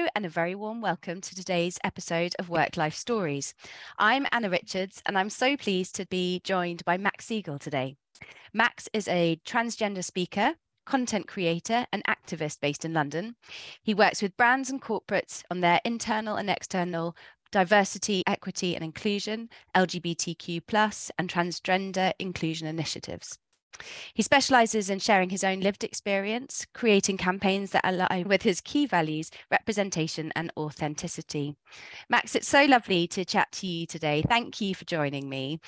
Hello and a very warm welcome to today's episode of Work Life Stories. I'm Anna Richards and I'm so pleased to be joined by Max Siegel today. Max is a transgender speaker, content creator and activist based in London. He works with brands and corporates on their internal and external diversity, equity and inclusion, LGBTQ+ and transgender inclusion initiatives. He specialises in sharing his own lived experience, creating campaigns that align with his key values, representation and authenticity. Max, it's so lovely to chat to you today. Thank you for joining me.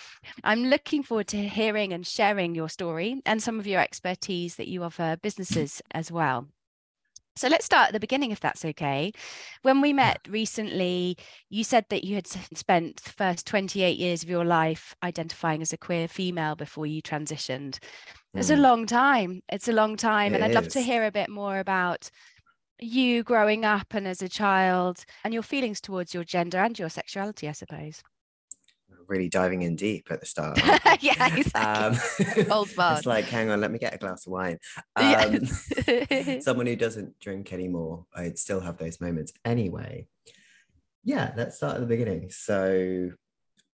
I'm looking forward to hearing and sharing your story and some of your expertise that you offer businesses as well. So let's start at the beginning, if that's okay. When we met recently, you said that you had spent the first 28 years of your life identifying as a queer female before you transitioned. It's a long time. It's a long time. And I'd love to hear a bit more about you growing up and as a child and your feelings towards your gender and your sexuality, I suppose. Really diving in deep at the start. Yeah, exactly. Old bar. It's like, hang on, let me get a glass of wine. Someone who doesn't drink anymore, I'd still have those moments. Anyway, yeah, let's start at the beginning. So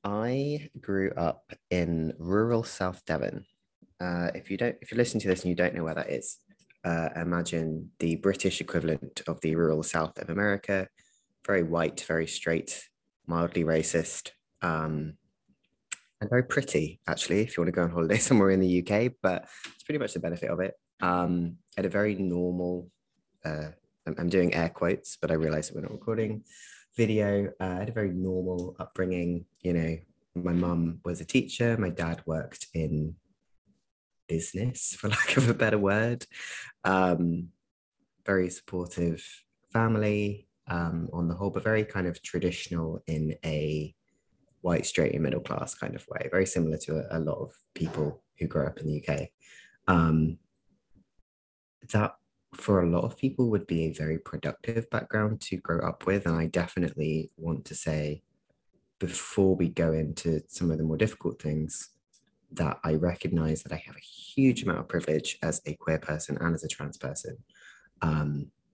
I grew up in rural South Devon. If you listen to this and you don't know where that is, imagine the British equivalent of the rural South of America. Very white, very straight, mildly racist. And very pretty, actually, if you want to go on holiday somewhere in the UK, but it's pretty much the benefit of it. At a very normal, I'm doing air quotes, but I realised that we're not recording video. I had a very normal upbringing. You know, my mum was a teacher. My dad worked in business, for lack of a better word. Very supportive family on the whole, but very kind of traditional in a white, straight and middle class kind of way, very similar to a lot of people who grow up in the UK. That for a lot of people would be a very productive background to grow up with, and I definitely want to say, before we go into some of the more difficult things, that I recognise that I have a huge amount of privilege as a queer person and as a trans person,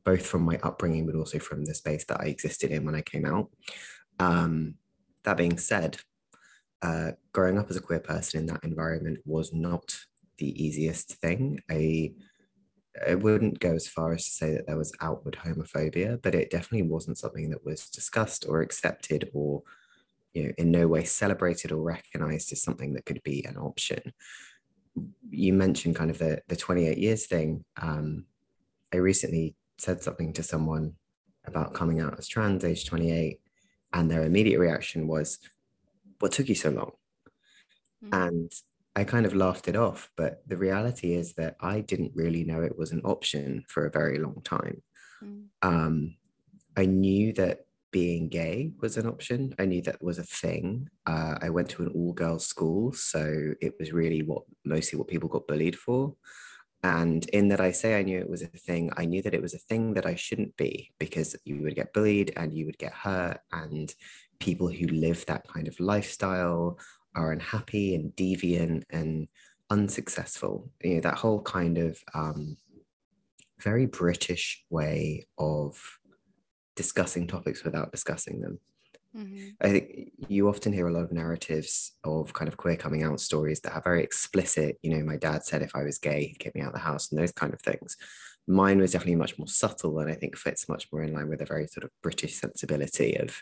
both from my upbringing but also from the space that I existed in when I came out. That being said, growing up as a queer person in that environment was not the easiest thing. I wouldn't go as far as to say that there was outward homophobia, but it definitely wasn't something that was discussed or accepted or, you know, in no way celebrated or recognised as something that could be an option. You mentioned kind of the 28 years thing. I recently said something to someone about coming out as trans, age 28, and their immediate reaction was, what took you so long? And I kind of laughed it off, but the reality is that I didn't really know it was an option for a very long time. I knew that being gay was an option. I knew that was a thing. I went to an all-girls school, so it was really mostly what people got bullied for. And in that I say I knew it was a thing, I knew that it was a thing that I shouldn't be, because you would get bullied and you would get hurt, and people who live that kind of lifestyle are unhappy and deviant and unsuccessful. You know, that whole kind of very British way of discussing topics without discussing them. I think you often hear a lot of narratives of kind of queer coming out stories that are very explicit. You know, my dad said if I was gay, he'd get me out of the house and those kind of things. Mine was definitely much more subtle, and I think fits much more in line with a very sort of British sensibility of,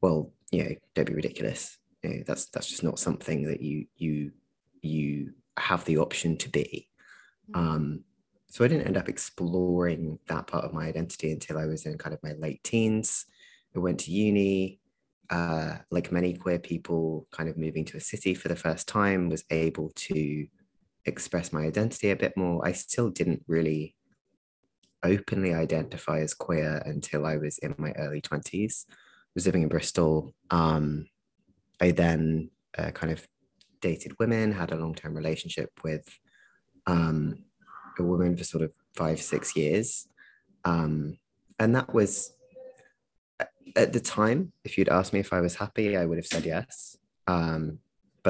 well, you know, don't be ridiculous. You know, that's just not something that you have the option to be. So I didn't end up exploring that part of my identity until I was in kind of my late teens. I went to uni. Like many queer people, kind of moving to a city for the first time, was able to express my identity a bit more. I still didn't really openly identify as queer until I was in my early 20s. I was living in Bristol. I then kind of dated women, had a long-term relationship with a woman for sort of 5-6 years. And that was... At the time, if you'd asked me if I was happy, I would have said yes. But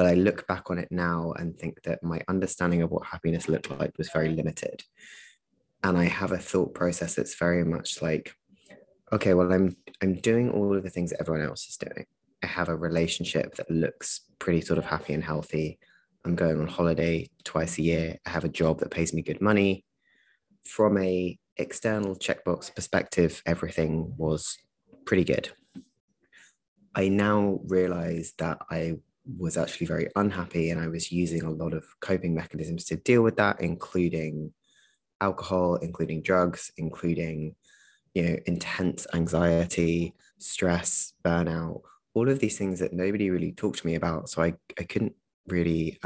I look back on it now and think that my understanding of what happiness looked like was very limited. And I have a thought process that's very much like, okay, well, I'm doing all of the things that everyone else is doing. I have a relationship that looks pretty sort of happy and healthy. I'm going on holiday twice a year. I have a job that pays me good money. From a external checkbox perspective, everything was pretty good. I now realize that I was actually very unhappy, and I was using a lot of coping mechanisms to deal with that, including alcohol, including drugs, including, you know, intense anxiety, stress, burnout, all of these things that nobody really talked to me about. So I couldn't really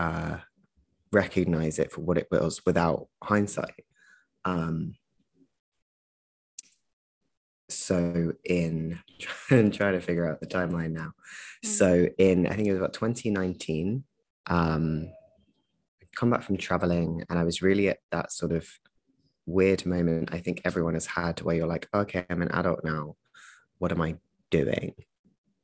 recognize it for what it was without hindsight. So in I'm trying to figure out the timeline now. So in, I think it was about 2019, I'd come back from traveling, and I was really at that sort of weird moment I think everyone has had where you're like, okay, I'm an adult now. What am I doing?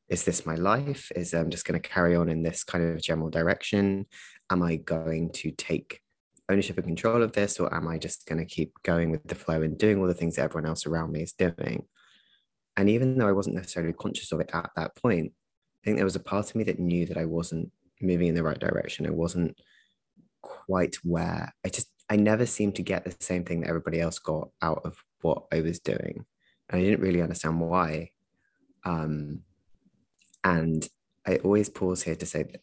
Is this my life? Is I'm just going to carry on in this kind of general direction? Am I going to take ownership and control of this, or am I just going to keep going with the flow and doing all the things that everyone else around me is doing? And even though I wasn't necessarily conscious of it at that point, I think there was a part of me that knew that I wasn't moving in the right direction. I wasn't quite where I never seemed to get the same thing that everybody else got out of what I was doing, and I didn't really understand why. And I always pause here to say that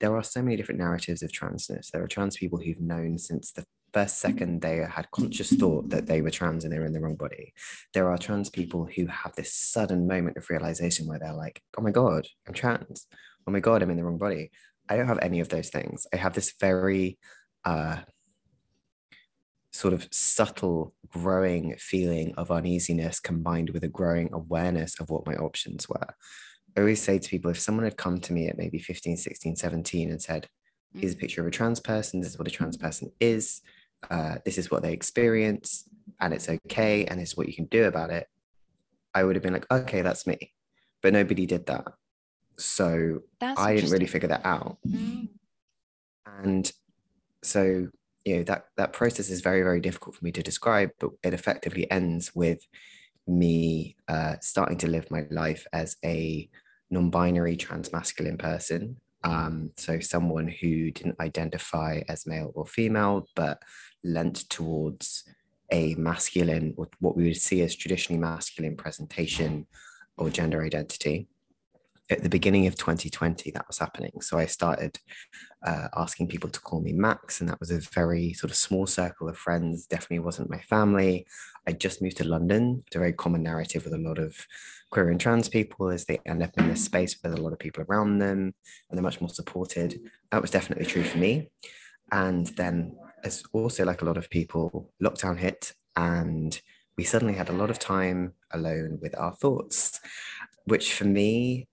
there are so many different narratives of transness. There are trans people who've known since the first second they had conscious thought that they were trans and they were in the wrong body. There are trans people who have this sudden moment of realization where they're like, oh my God, I'm trans. Oh my God, I'm in the wrong body. I don't have any of those things. I have this very sort of subtle growing feeling of uneasiness combined with a growing awareness of what my options were. I always say to people, if someone had come to me at maybe 15, 16, 17 and said, here's a picture of a trans person, this is what a trans person is, this is what they experience, and it's okay, and it's what you can do about it, I would have been like, okay, that's me. But nobody did that. So that's I didn't really figure that out. And so, you know, that process is very, very difficult for me to describe, but it effectively ends with me starting to live my life as a non-binary transmasculine person, so someone who didn't identify as male or female but lent towards a masculine, or what we would see as traditionally masculine presentation or gender identity. At the beginning of 2020, that was happening, so I started asking people to call me Max, and that was a very sort of small circle of friends, definitely wasn't my family. I just moved to London. It's a very common narrative with a lot of queer and trans people is they end up in this space with a lot of people around them and they're much more supported. That was definitely true for me. And then, as also like a lot of people, lockdown hit and we suddenly had a lot of time alone with our thoughts, which for me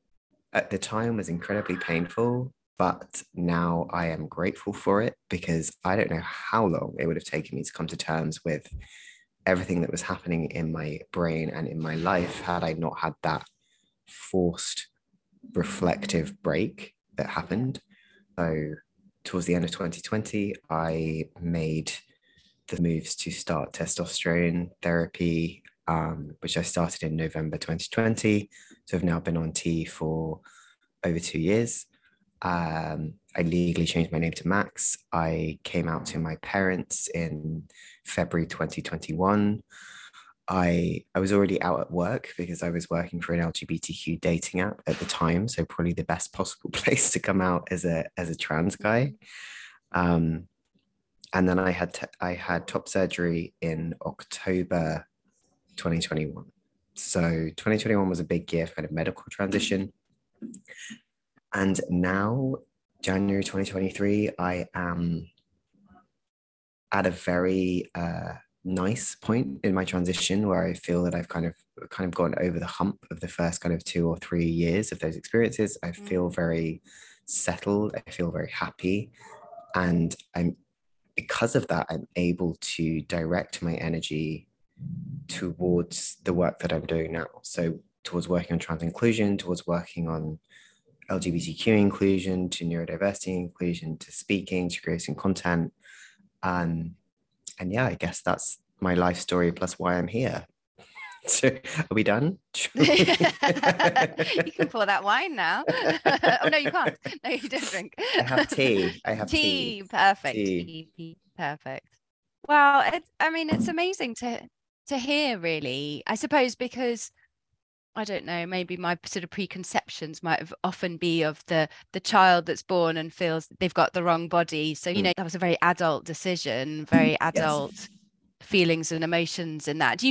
at the time was incredibly painful. But now I am grateful for it, because I don't know how long it would have taken me to come to terms with everything that was happening in my brain and in my life had I not had that forced reflective break that happened. So towards the end of 2020, I made the moves to start testosterone therapy, which I started in November 2020. So I've now been on T for over 2 years. I legally changed my name to Max. I came out to my parents in February 2021. I was already out at work because I was working for an LGBTQ dating app at the time, so probably the best possible place to come out as a trans guy. And then I had top surgery in October 2021. So 2021 was a big year for kind of medical transition. And now, January 2023, I am at a very nice point in my transition where I feel that I've kind of gone over the hump of the first kind of 2 or 3 years of those experiences. I feel very settled. I feel very happy. And because of that, I'm able to direct my energy towards the work that I'm doing now. So towards working on trans inclusion, towards working on LGBTQ inclusion, to neurodiversity inclusion, to speaking, to creating content. And yeah, I guess that's my life story plus why I'm here. So are we done? You can pour that wine now. Oh, no, you can't. No, you don't drink. I have tea. Perfect. Tea. Perfect. Well, it's amazing to hear, really. I suppose because, I don't know, maybe my sort of preconceptions might have often be of the child that's born and feels they've got the wrong body. So, you know, that was a very adult decision, very adult feelings and emotions in that.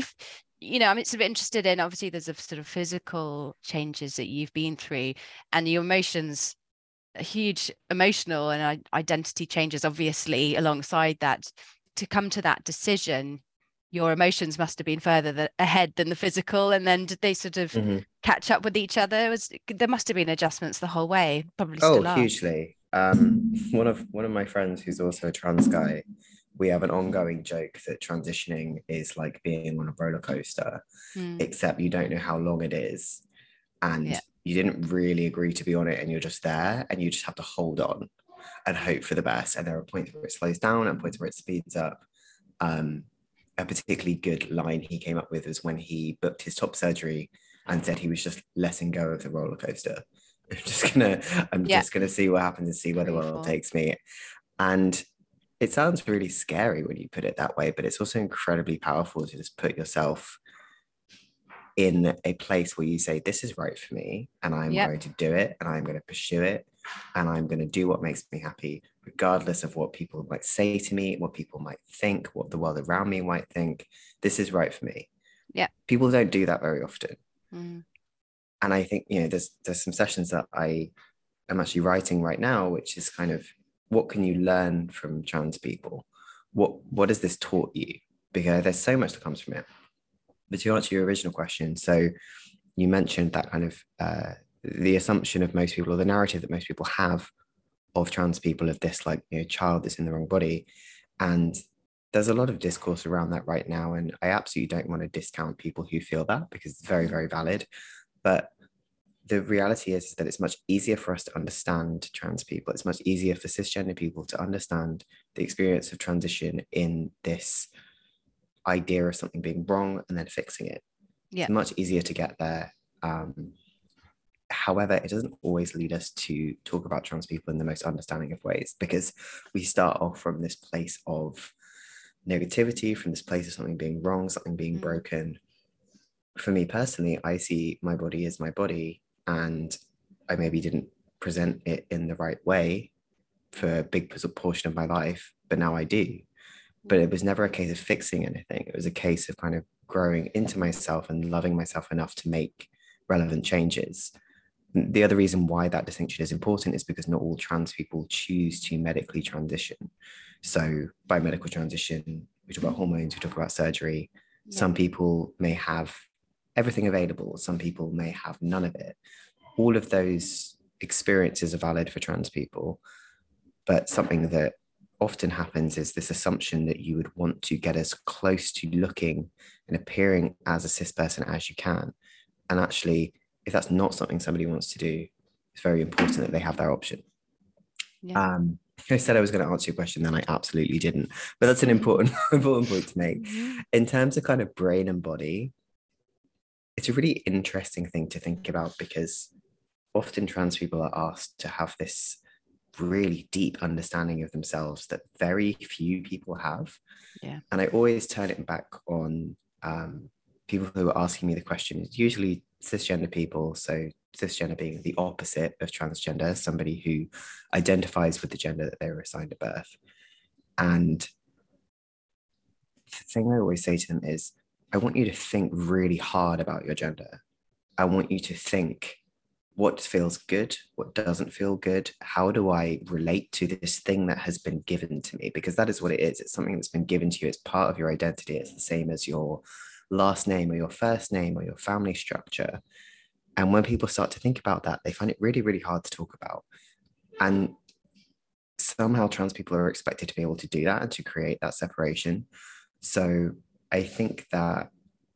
I'm sort of interested in, obviously, there's a sort of physical changes that you've been through, and your emotions, huge emotional and identity changes, obviously, alongside that. To come to that decision, your emotions must have been further ahead than the physical. And then did they sort of catch up with each other? There must have been adjustments the whole way, probably. Still are. Hugely. One of my friends who's also a trans guy, we have an ongoing joke that transitioning is like being on a roller coaster, except you don't know how long it is, and you didn't really agree to be on it, and you're just there, and you just have to hold on and hope for the best. And there are points where it slows down and points where it speeds up. A particularly good line he came up with was when he booked his top surgery and said he was just letting go of the roller coaster. I'm just gonna see what happens and see where the world takes me. And it sounds really scary when you put it that way, but it's also incredibly powerful to just put yourself in a place where you say, this is right for me, and I'm going to do it, and I'm going to pursue it, and I'm going to do what makes me happy, regardless of what people might say to me, what people might think, what the world around me might think. This is right for me. Yeah. People don't do that very often. Mm. And I think, you know, there's some sessions that I am actually writing right now, which is kind of, what can you learn from trans people? What has this taught you? Because there's so much that comes from it. But to answer your original question, so you mentioned that kind of the assumption of most people, or the narrative that most people have of trans people, of this, like, you know, child that's in the wrong body. And there's a lot of discourse around that right now. And I absolutely don't want to discount people who feel that, because it's very, very valid. But the reality is that it's much easier for us to understand trans people. It's much easier for cisgender people to understand the experience of transition in this idea of something being wrong and then fixing it. Yeah. It's much easier to get there. However, it doesn't always lead us to talk about trans people in the most understanding of ways, because we start off from this place of negativity, from this place of something being wrong, something being broken. For me personally, I see my body as my body, and I maybe didn't present it in the right way for a big portion of my life, but now I do. But it was never a case of fixing anything. It was a case of kind of growing into myself and loving myself enough to make relevant changes. The other reason why that distinction is important is because not all trans people choose to medically transition. So by medical transition, we talk about hormones, we talk about surgery. Yeah. Some people may have everything available. Some people may have none of it. All of those experiences are valid for trans people. But something that often happens is this assumption that you would want to get as close to looking and appearing as a cis person as you can. And actually, if that's not something somebody wants to do, it's very important that they have that option. Yeah. I said I was going to answer your question, then I absolutely didn't. But that's an important point to make. In terms of kind of brain and body, it's a really interesting thing to think about, because often trans people are asked to have this really deep understanding of themselves that very few people have. Yeah. And I always turn it back on people who are asking me the question. It's usually cisgender people, so cisgender being the opposite of transgender, somebody who identifies with the gender that they were assigned at birth. And the thing I always say to them is, I want you to think really hard about your gender. I want you to think, what feels good? What doesn't feel good? How do I relate to this thing that has been given to me? Because that is what it is. It's something that's been given to you. It's part of your identity. It's the same as your last name or your first name or your family structure. And when people start to think about that, they find it really, really hard to talk about. And somehow trans people are expected to be able to do that and to create that separation. So I think that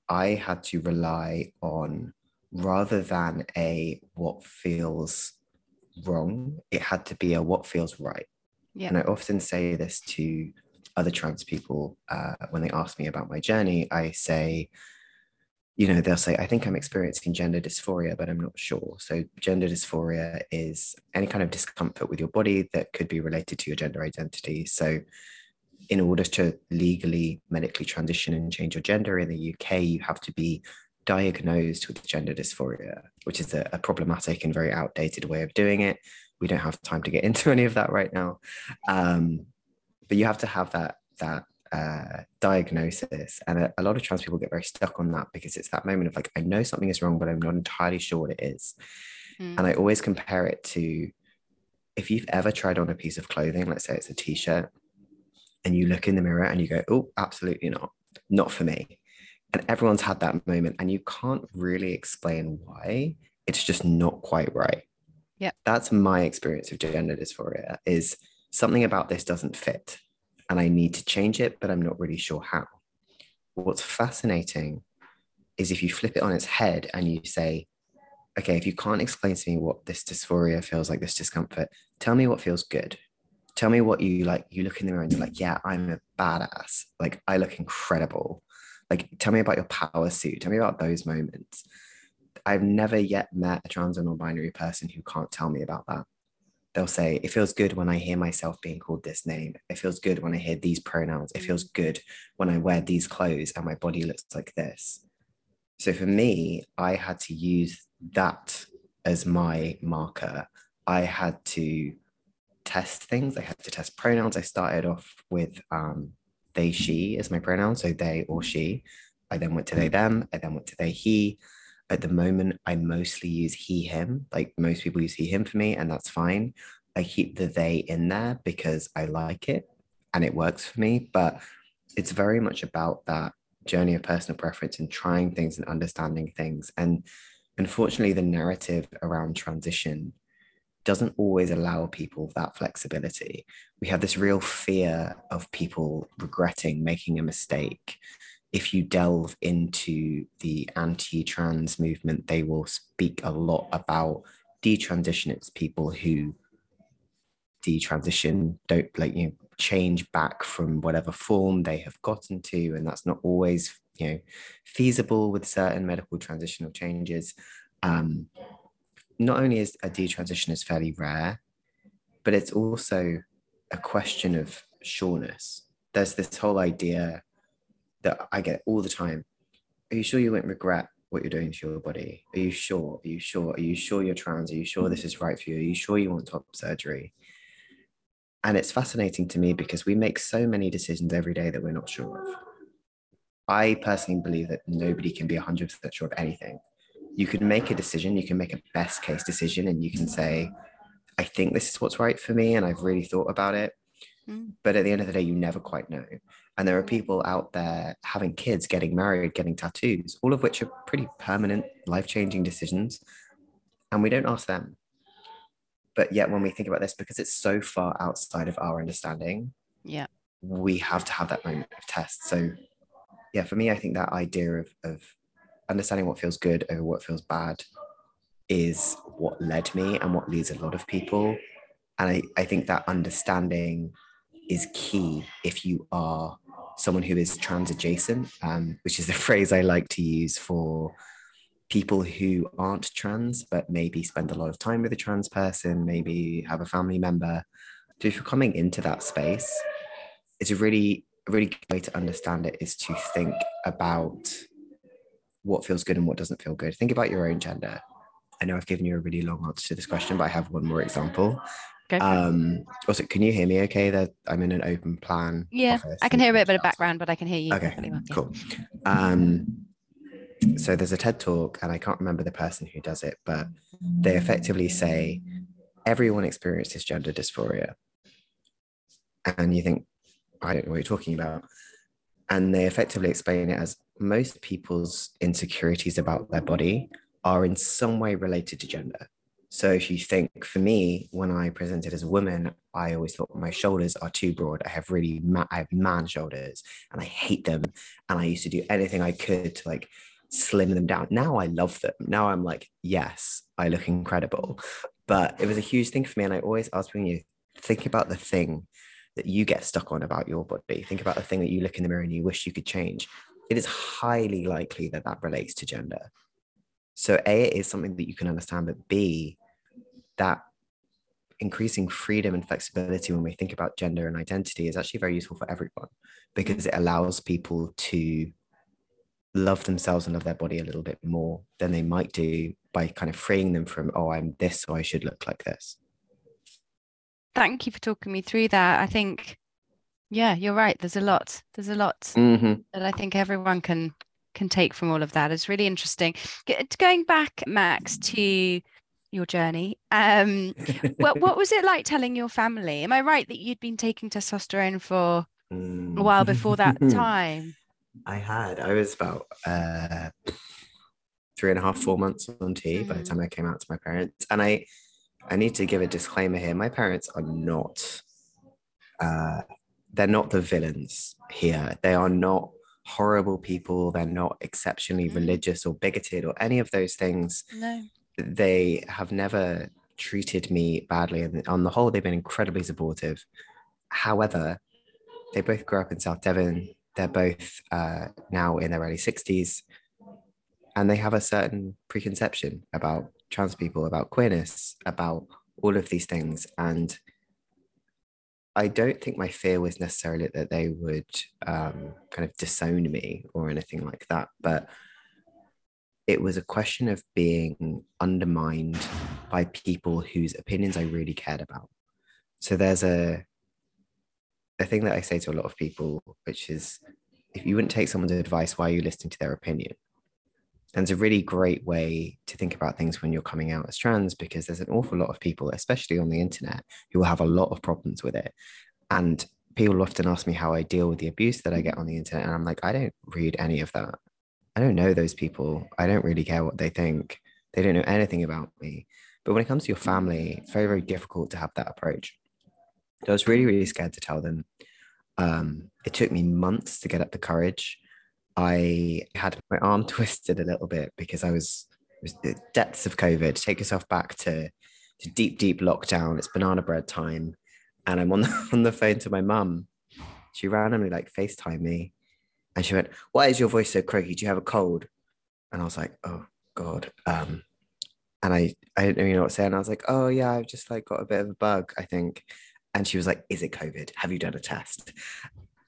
I had to rely on, rather than a what feels wrong, it had to be a what feels right. Yeah. And I often say this to other trans people when they ask me about my journey. I say, you know, they'll say, I think I'm experiencing gender dysphoria, but I'm not sure. So gender dysphoria is any kind of discomfort with your body that could be related to your gender identity. So in order to legally, medically transition and change your gender in the UK, you have to be diagnosed with gender dysphoria, which is a problematic and very outdated way of doing it. We don't have time to get into any of that right now. But you have to have that diagnosis. And a lot of trans people get very stuck on that because it's that moment of like, I know something is wrong, but I'm not entirely sure what it is. Mm. And I always compare it to, if you've ever tried on a piece of clothing, let's say it's a t-shirt, and you look in the mirror and you go, oh, absolutely not, not for me. And everyone's had that moment and you can't really explain why. It's just not quite right. Yeah. That's my experience of gender dysphoria, is something about this doesn't fit. And I need to change it, but I'm not really sure how. What's fascinating is if you flip it on its head and you say, okay, if you can't explain to me what this dysphoria feels like, this discomfort, tell me what feels good. Tell me what you like. You look in the mirror and you're like, yeah, I'm a badass. Like, I look incredible. Like, tell me about your power suit. Tell me about those moments. I've never yet met a trans or non-binary person who can't tell me about that. They'll say, it feels good when I hear myself being called this name. It feels good when I hear these pronouns. It feels good when I wear these clothes and my body looks like this. So for me, I had to use that as my marker. I had to test things. I had to test pronouns. I started off with they, she as my pronoun. So they or she. I then went to they, them. I then went to they, he. At the moment, I mostly use he, him. Like, most people use he, him for me, and that's fine. I keep the they in there because I like it and it works for me. But it's very much about that journey of personal preference and trying things and understanding things. And unfortunately, the narrative around transition doesn't always allow people that flexibility. We have this real fear of people regretting making a mistake. If you delve into the anti-trans movement, they will speak a lot about detransition. It's people who detransition, don't, like, you know, change back from whatever form they have gotten to, and that's not always, you know, feasible with certain medical transitional changes. Not only is a detransition is fairly rare, but it's also a question of sureness. There's this whole idea that I get all the time. Are you sure you won't regret what you're doing to your body? Are you sure? Are you sure? Are you sure you're trans? Are you sure this is right for you? Are you sure you want top surgery? And it's fascinating to me because we make so many decisions every day that we're not sure of. I personally believe that nobody can be 100% sure of anything. You can make a decision, you can make a best case decision, and you can say, I think this is what's right for me and I've really thought about it. But at the end of the day, you never quite know. And there are people out there having kids, getting married, getting tattoos, all of which are pretty permanent, life-changing decisions. And we don't ask them. But yet when we think about this, because it's so far outside of our understanding, yeah, we have to have that moment of test. So yeah, for me, I think that idea of understanding what feels good over what feels bad is what led me and what leads a lot of people. And I think that understanding is key if you are someone who is trans adjacent, which is the phrase I like to use for people who aren't trans, but maybe spend a lot of time with a trans person, maybe have a family member. So if you're coming into that space, it's a really, really good way to understand it is to think about what feels good and what doesn't feel good. Think about your own gender. I know I've given you a really long answer to this question, but I have one more example. Okay. Also, can you hear me okay? I'm in an open plan. Yeah, I can hear a bit of background, but I can hear you. Okay, really well. Yeah. Cool. So there's a TED Talk, and I can't remember the person who does it, but they effectively say, everyone experiences gender dysphoria. And you think, I don't know what you're talking about. And they effectively explain it as most people's insecurities about their body are in some way related to gender. So if you think, for me, when I presented as a woman, I always thought my shoulders are too broad. I have man shoulders and I hate them. And I used to do anything I could to like slim them down. Now I love them. Now I'm like, yes, I look incredible. But it was a huge thing for me. And I always ask you, think about the thing that you get stuck on about your body. Think about the thing that you look in the mirror and you wish you could change. it is highly likely that that relates to gender. So A, it is something that you can understand, but B, that increasing freedom and flexibility when we think about gender and identity is actually very useful for everyone, because it allows people to love themselves and love their body a little bit more than they might do by kind of freeing them from, oh, I'm this, so I should look like this. Thank you for talking me through that. I think, yeah, you're right. There's a lot mm-hmm. that I think everyone can take from all of that. It's really interesting. Going back, Max, to your journey, what was it like telling your family? Am I right that you'd been taking testosterone for a while before that time? I was about 3.5, 4 months on tea by the time I came out to my parents. And I need to give a disclaimer here. My parents are not, they're not the villains here. They are not horrible people. They're not exceptionally religious or bigoted or any of those things. No. They have never treated me badly. And on the whole, they've been incredibly supportive. However, they both grew up in South Devon. They're both now in their early 60s. And they have a certain preconception about trans people, about queerness, about all of these things. And I don't think my fear was necessarily that they would kind of disown me or anything like that, but it was a question of being undermined by people whose opinions I really cared about. So there's a thing that I say to a lot of people, which is, if you wouldn't take someone's advice, why are you listening to their opinion? And it's a really great way to think about things when you're coming out as trans, because there's an awful lot of people, especially on the internet, who will have a lot of problems with it. And people often ask me how I deal with the abuse that I get on the internet. And I'm like, I don't read any of that. I don't know those people. I don't really care what they think. They don't know anything about me. But when it comes to your family, it's very, very difficult to have that approach. So I was really, really scared to tell them. It took me months to get up the courage. I had my arm twisted a little bit because it was the depths of COVID. Take yourself back to deep, deep lockdown. It's banana bread time. And I'm on the phone to my mum. She randomly FaceTimed me. And she went, "Why is your voice so croaky? Do you have a cold?" And I was like, "Oh God." And I didn't really know what to say. And I was like, "Oh yeah, I've just got a bit of a bug, I think." And she was like, "Is it COVID? Have you done a test?"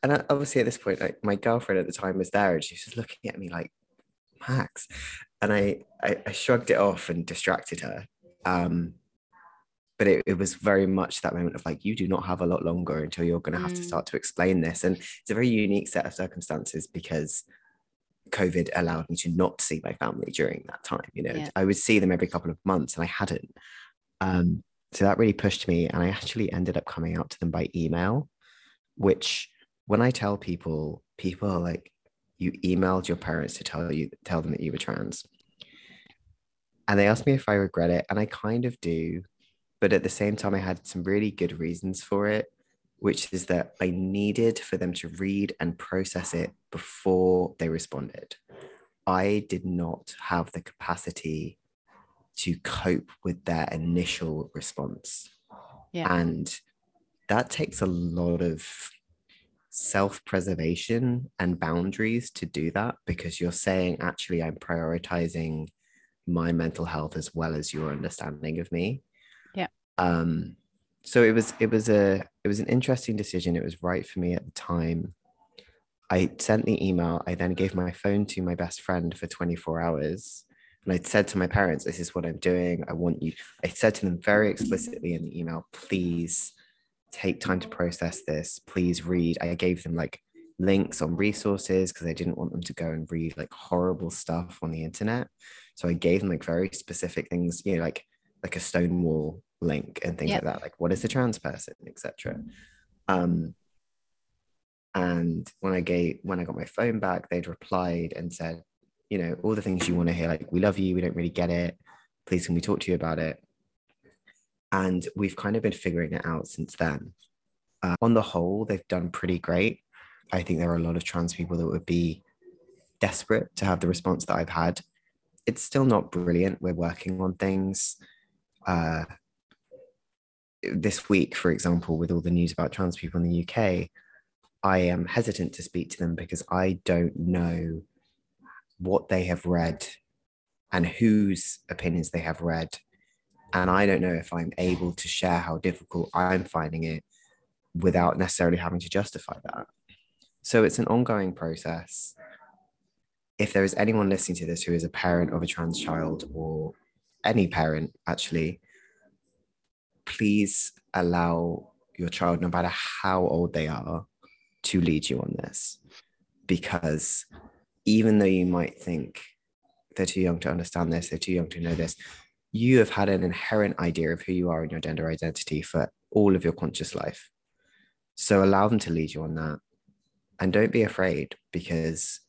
And obviously at this point, my girlfriend at the time was there, and she was just looking at me like, "Max." And I shrugged it off and distracted her. But it was very much that moment of you do not have a lot longer until you're going to have to start to explain this. And it's a very unique set of circumstances because COVID allowed me to not see my family during that time. Yeah. I would see them every couple of months and I hadn't. So that really pushed me. And I actually ended up coming out to them by email, which... when I tell people are like, "You emailed your parents to tell them that you were trans." And they asked me if I regret it. And I kind of do. But at the same time, I had some really good reasons for it, which is that I needed for them to read and process it before they responded. I did not have the capacity to cope with their initial response. Yeah. And that takes a lot of self-preservation and boundaries to do that, because you're saying, actually, I'm prioritizing my mental health as well as your understanding of me. Yeah. So it was an interesting decision. It was right for me at the time. I sent the email. I then gave my phone to my best friend for 24 hours. And I said to my parents, "This is what I'm doing. I want you." I said to them very explicitly in the email, "Please take time to process this. Please read." I gave them links on resources because I didn't want them to go and read horrible stuff on the internet. So I gave them very specific things, a Stonewall link and things like that. What is a trans person, etc. And when I got my phone back, they'd replied and said, all the things you want to hear, "We love you. We don't really get it. Please, can we talk to you about it?" And we've kind of been figuring it out since then. On the whole, they've done pretty great. I think there are a lot of trans people that would be desperate to have the response that I've had. It's still not brilliant. We're working on things. This week, for example, with all the news about trans people in the UK, I am hesitant to speak to them because I don't know what they have read and whose opinions they have read. And I don't know if I'm able to share how difficult I'm finding it without necessarily having to justify that. So it's an ongoing process. If there is anyone listening to this who is a parent of a trans child, or any parent actually, please allow your child, no matter how old they are, to lead you on this. Because even though you might think they're too young to understand this, they're too young to know this, you have had an inherent idea of who you are in your gender identity for all of your conscious life. So allow them to lead you on that. And don't be afraid, because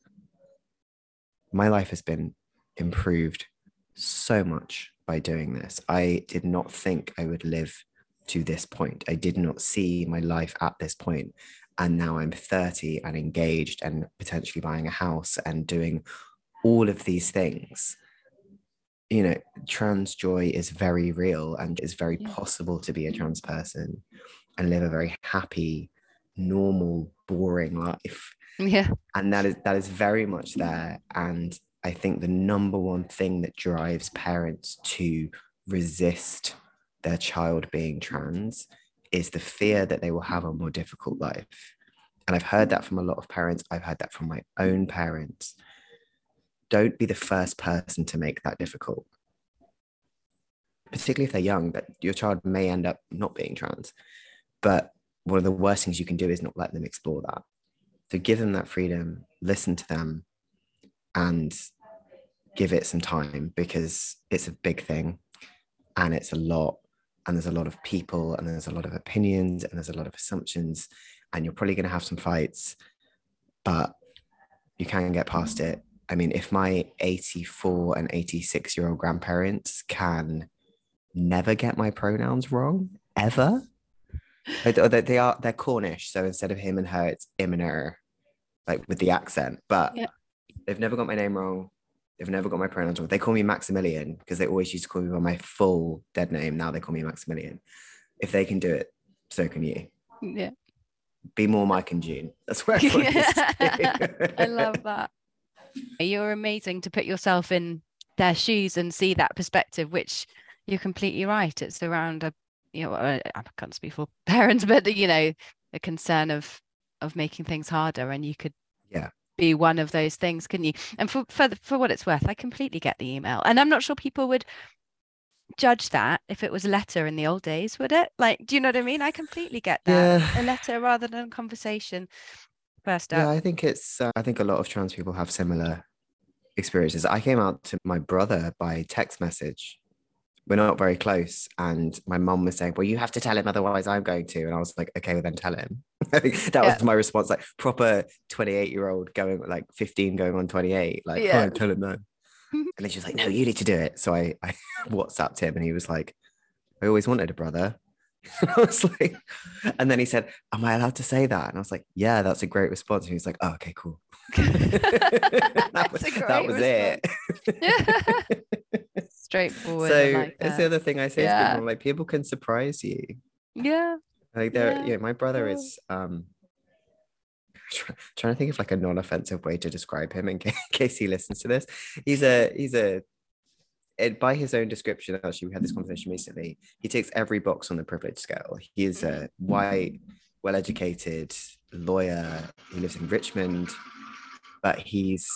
my life has been improved so much by doing this. I did not think I would live to this point. I did not see my life at this point. And now I'm 30 and engaged and potentially buying a house and doing all of these things. You know, trans joy is very real, and it's very possible to be a trans person and live a very happy, normal, boring life. Yeah. And that is very much there. And I think the number one thing that drives parents to resist their child being trans is the fear that they will have a more difficult life. And I've heard that from a lot of parents. I've heard that from my own parents. Don't be the first person to make that difficult. Particularly if they're young, but your child may end up not being trans. But one of the worst things you can do is not let them explore that. So give them that freedom, listen to them, and give it some time, because it's a big thing and it's a lot, and there's a lot of people and there's a lot of opinions and there's a lot of assumptions, and you're probably going to have some fights, but you can get past it. I mean, if my 84 and 86-year-old grandparents can never get my pronouns wrong, ever. They're Cornish, so instead of him and her, it's him and her, like with the accent. But they've never got my name wrong. They've never got my pronouns wrong. They call me Maximilian because they always used to call me by my full dead name. Now they call me Maximilian. If they can do it, so can you. Yeah. Be more Mike and June. That's where I'm going to I love that. You're amazing to put yourself in their shoes and see that perspective, which you're completely right. It's around a, you know, I can't speak for parents, but you know, a concern of making things harder, and you could be one of those things, couldn't you? And for what it's worth, I completely get the email, and I'm not sure people would judge that if it was a letter in the old days, would it? Like, do you know what I mean? I completely get that. A letter rather than a conversation. First up. Yeah, I think it's. I think a lot of trans people have similar experiences. I came out to my brother by text message. We're not very close, and my mum was saying, "Well, you have to tell him, otherwise I'm going to." And I was like, "Okay, well then tell him." That was my response, like proper 28-year-old going, like 15 going on 28, like, "Oh, tell him then." And then she was like, "No, you need to do it." So I WhatsApped him, and he was like, "I always wanted a brother." And I was like, and then he said, "Am I allowed to say that?" And I was like, "Yeah, that's a great response." And he was like, "Oh, okay, cool." That was it. Straightforward. So like that's the other thing I say to people, like, people can surprise you. Yeah. Like my brother is trying to think of like a non-offensive way to describe him in case he listens to this. He's by his own description, actually, we had this conversation recently. He ticks every box on the privilege scale. He is a white, well-educated lawyer. He lives in Richmond, but he's,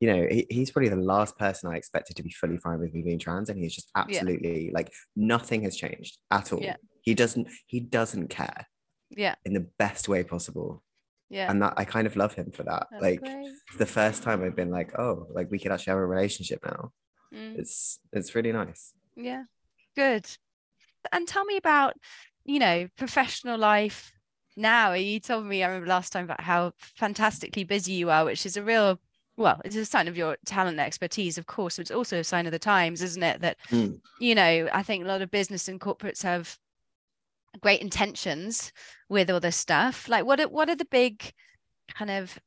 you know, he's probably the last person I expected to be fully fine with me being trans, and he's just absolutely like nothing has changed at all. Yeah. He doesn't care. Yeah. In the best way possible. Yeah. And that, I kind of love him for that. That's like great. The first time I've been like, oh, like we could actually have a relationship now. It's really nice. Yeah, good. And tell me about, you know, professional life now. You told me, I remember last time, about how fantastically busy you are, which is a real, well, it's a sign of your talent and expertise, of course. It's also a sign of the times, isn't it? That, you know, I think a lot of business and corporates have great intentions with all this stuff. Like, what are the big kind of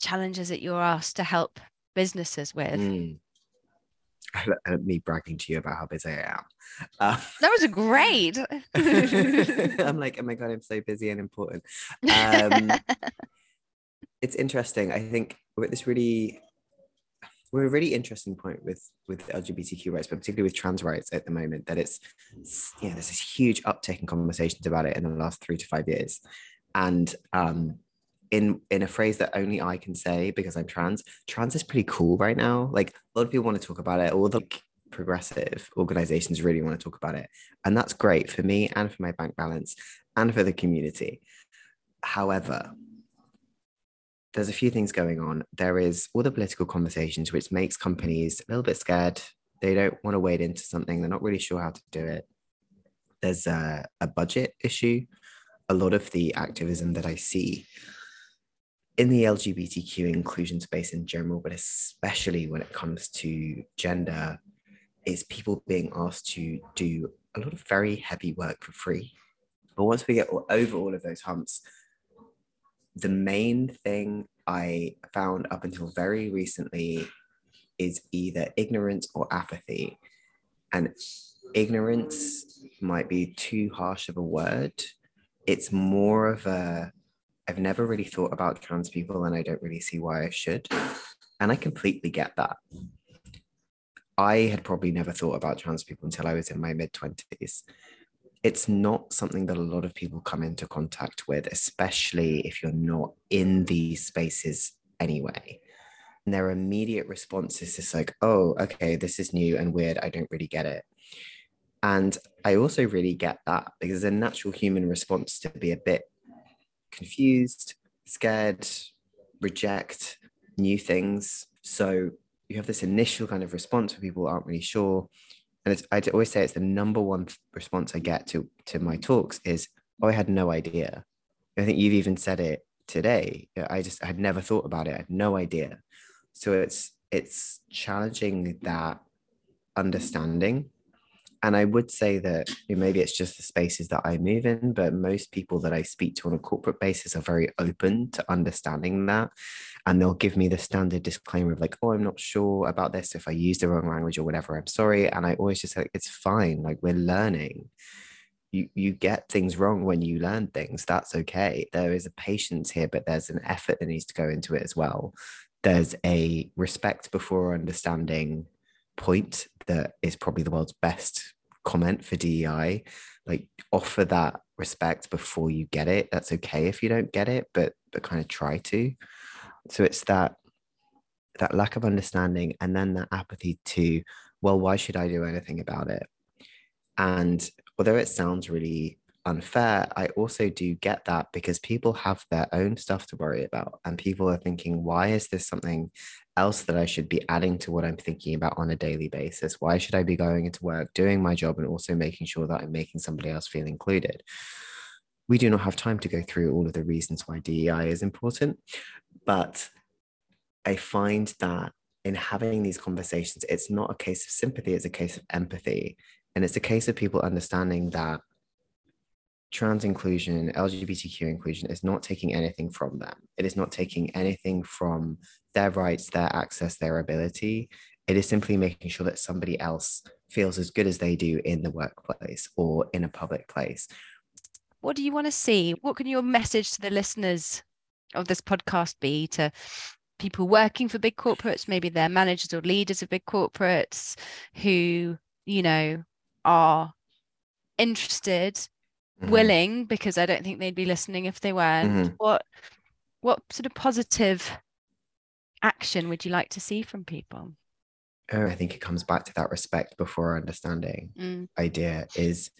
challenges that you're asked to help businesses with? me bragging to you about how busy I am. That was great. I'm like, oh my God, I'm so busy and important. It's interesting. I think we're at this really, we're at a really interesting point with LGBTQ rights, but particularly with trans rights at the moment, that it's, yeah, there's this huge uptick in conversations about it in the last 3 to 5 years. And in a phrase that only I can say because I'm trans, trans is pretty cool right now. Like, a lot of people want to talk about it. All the progressive organizations really want to talk about it. And that's great for me and for my bank balance and for the community. However, there's a few things going on. There is all the political conversations, which makes companies a little bit scared. They don't want to wade into something. They're not really sure how to do it. There's a budget issue. A lot of the activism that I see in the LGBTQ inclusion space in general, but especially when it comes to gender, is people being asked to do a lot of very heavy work for free. But once we get over all of those humps, the main thing I found up until very recently is either ignorance or apathy. And ignorance might be too harsh of a word. It's more of a, I've never really thought about trans people and I don't really see why I should. And I completely get that. I had probably never thought about trans people until I was in my mid-20s. It's not something that a lot of people come into contact with, especially if you're not in these spaces anyway. And their immediate response is just like, oh, okay, this is new and weird. I don't really get it. And I also really get that, because it's a natural human response to be a bit confused, scared, reject new things. So you have this initial kind of response where people aren't really sure. And it's, I always say it's the number one response I get to my talks is, oh, I had no idea. I think you've even said it today. I had never thought about it. I had no idea. So it's challenging that understanding. And I would say that, you know, maybe it's just the spaces that I move in, but most people that I speak to on a corporate basis are very open to understanding that. And they'll give me the standard disclaimer of like, oh, I'm not sure about this. If I use the wrong language or whatever, I'm sorry. And I always just say, it's fine. Like, we're learning. You get things wrong when you learn things. That's okay. There is a patience here, but there's an effort that needs to go into it as well. There's a respect before understanding point that is probably the world's best comment for DEI. Like, offer that respect before you get it. That's okay if you don't get it, but kind of try to. So it's that lack of understanding, and then that apathy to, well, why should I do anything about it? And although it sounds really unfair, I also do get that, because people have their own stuff to worry about, and people are thinking, why is this something else that I should be adding to what I'm thinking about on a daily basis? Why should I be going into work, doing my job, and also making sure that I'm making somebody else feel included? We do not have time to go through all of the reasons why DEI is important, but I find that in having these conversations, it's not a case of sympathy, it's a case of empathy. And it's a case of people understanding that trans inclusion, LGBTQ inclusion is not taking anything from them. It is not taking anything from their rights, their access, their ability. It is simply making sure that somebody else feels as good as they do in the workplace or in a public place. What do you want to see? What can your message to the listeners of this podcast be, to people working for big corporates, maybe they're managers or leaders of big corporates who, you know, are interested, willing, because I don't think they'd be listening if they weren't. What sort of positive action would you like to see from people? Oh, I think it comes back to that respect before understanding idea. Is,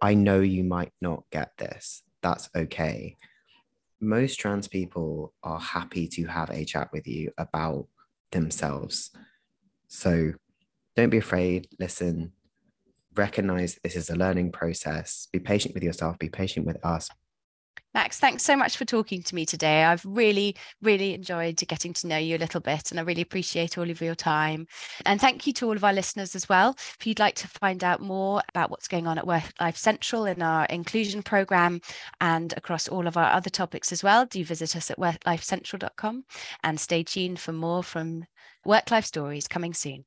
I know you might not get this. That's okay. Most trans people are happy to have a chat with you about themselves. So don't be afraid. Listen. Recognize this is a learning process. Be patient with yourself, be patient with us. Max, thanks so much for talking to me today. I've really, really enjoyed getting to know you a little bit, and I really appreciate all of your time. And thank you to all of our listeners as well. If you'd like to find out more about what's going on at Work Life Central in our inclusion programme and across all of our other topics as well, do visit us at worklifecentral.com, and stay tuned for more from Work Life Stories coming soon.